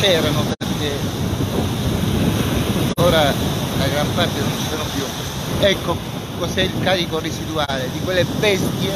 c'erano, perché ora la gran parte non ci sono più. Ecco cos'è il carico residuale di quelle bestie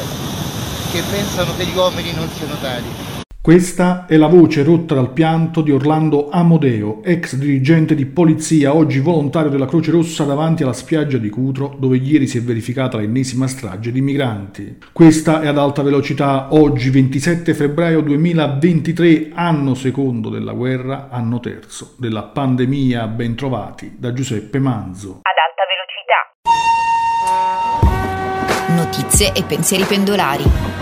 che pensano che gli uomini non siano tali. Questa è la voce rotta dal pianto di Orlando Amodeo, ex dirigente di polizia, oggi volontario della Croce Rossa davanti alla spiaggia di Cutro, dove ieri si è verificata l'ennesima strage di migranti. Questa è Ad Alta Velocità, oggi 27 febbraio 2023, anno secondo della guerra, anno terzo della pandemia. Bentrovati da Giuseppe Manzo. Ad Alta Velocità. Notizie e pensieri pendolari.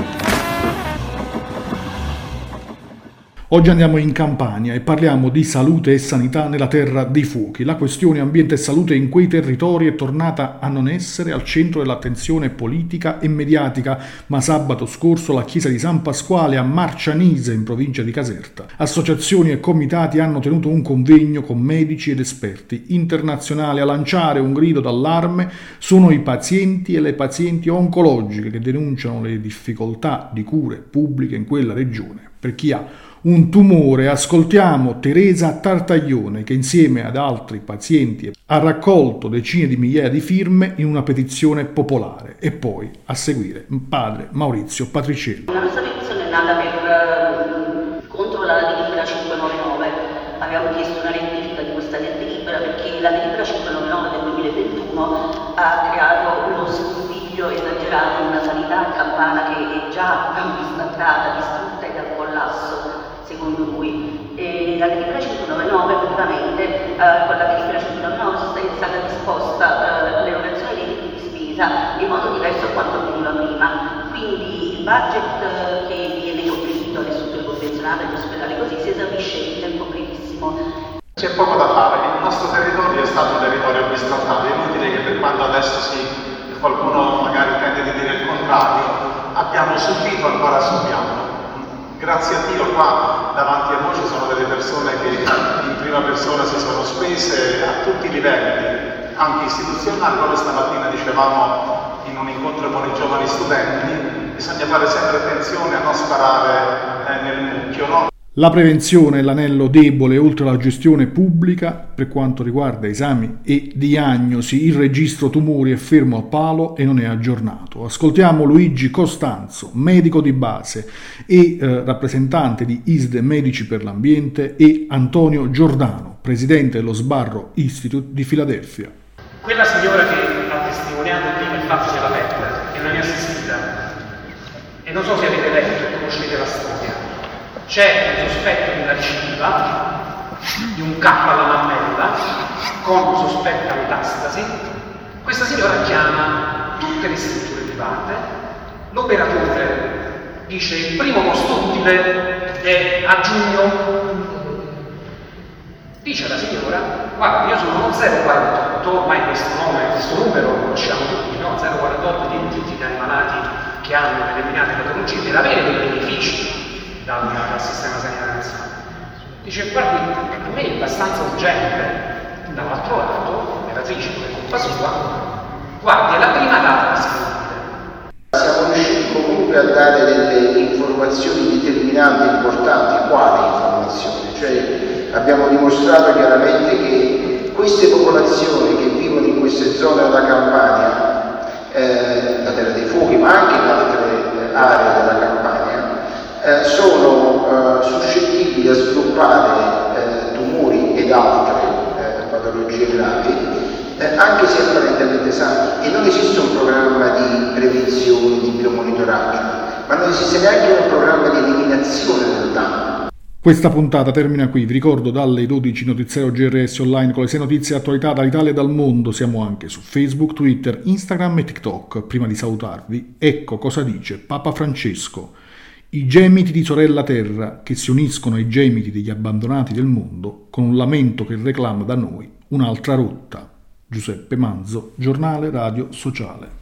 Oggi andiamo in Campania e parliamo di salute e sanità nella Terra dei Fuochi. La questione ambiente e salute in quei territori è tornata a non essere al centro dell'attenzione politica e mediatica, ma sabato scorso la chiesa di San Pasquale a Marcianise, in provincia di Caserta, associazioni e comitati hanno tenuto un convegno con medici ed esperti internazionali. A lanciare un grido d'allarme sono i pazienti e le pazienti oncologiche, che denunciano le difficoltà di cure pubbliche in quella regione per chi ha un tumore. Ascoltiamo Teresa Tartaglione, che insieme ad altri pazienti ha raccolto decine di migliaia di firme in una petizione popolare. E poi a seguire padre Maurizio Patriciello. La nostra petizione è nata contro la delibera 599. Abbiamo chiesto una rettifica di questa delibera perché la delibera 599 del 2021 ha creato uno scompiglio esagerato in una sanità campana che è già bistrattata, distrutta ed al collasso. Secondo lui, e la delibera 599 praticamente, con la delibera 599 è stata disposta l'erogazione dei diritti di spesa in modo diverso da quanto avveniva prima, quindi il budget che viene offerto alle strutture convenzionate, agli ospedali così, si esaurisce in tempo brevissimo. C'è poco da fare, il nostro territorio è stato un territorio bistrattato, è inutile che per quanto adesso qualcuno magari tende di dire il contrario, abbiamo subito ancora subiamo. Grazie a Dio qua davanti a noi ci sono delle persone che in prima persona si sono spese a tutti i livelli, anche istituzionali. Noi stamattina dicevamo in un incontro con i giovani studenti, bisogna fare sempre attenzione a non sparare nel mucchio, no? La prevenzione è l'anello debole oltre alla gestione pubblica per quanto riguarda esami e diagnosi. Il registro tumori è fermo al palo e non è aggiornato. Ascoltiamo Luigi Costanzo, medico di base e rappresentante di ISDE Medici per l'Ambiente, e Antonio Giordano, presidente dello Sbarro Institute di Filadelfia. Quella signora che ha testimoniato prima il fatto della PET è una mia assistita e non so se avete letto e conoscete la storia. C'è un sospetto di una recidiva, di un K alla mammella, con sospetta metastasi. Questa signora chiama tutte le strutture private, l'operatore dice il primo posto utile è a giugno. Dice alla signora, guarda, io sono uno 048, ormai questo numero lo conosciamo tutti, no? 048 di identifica ai malati che hanno determinate patologie per avere dei benefici dal sistema sanitario nazionale. Dice, guardi, a me è abbastanza urgente. Dall'altro lato, relatrice come colpa sua, guardi, è la prima data da scrivere. Siamo riusciti comunque a dare delle informazioni determinanti e importanti. Quali informazioni? Cioè, abbiamo dimostrato chiaramente che queste popolazioni che vivono in queste zone della Campania, la Terra dei Fuochi, ma anche in altre aree della Campania, sono suscettibili a sviluppare tumori ed altre patologie gravi, anche se apparentemente sani, e non esiste un programma di prevenzione, di biomonitoraggio, ma non esiste neanche un programma di eliminazione del danno. Questa puntata termina qui. Vi ricordo dalle 12 notiziario GRS online con le 6 notizie attualità dall'Italia e dal mondo. Siamo anche su Facebook, Twitter, Instagram e TikTok. Prima di salutarvi, ecco cosa dice Papa Francesco. I gemiti di Sorella Terra che si uniscono ai gemiti degli abbandonati del mondo con un lamento che reclama da noi un'altra rotta. Giuseppe Manzo, Giornale Radio Sociale.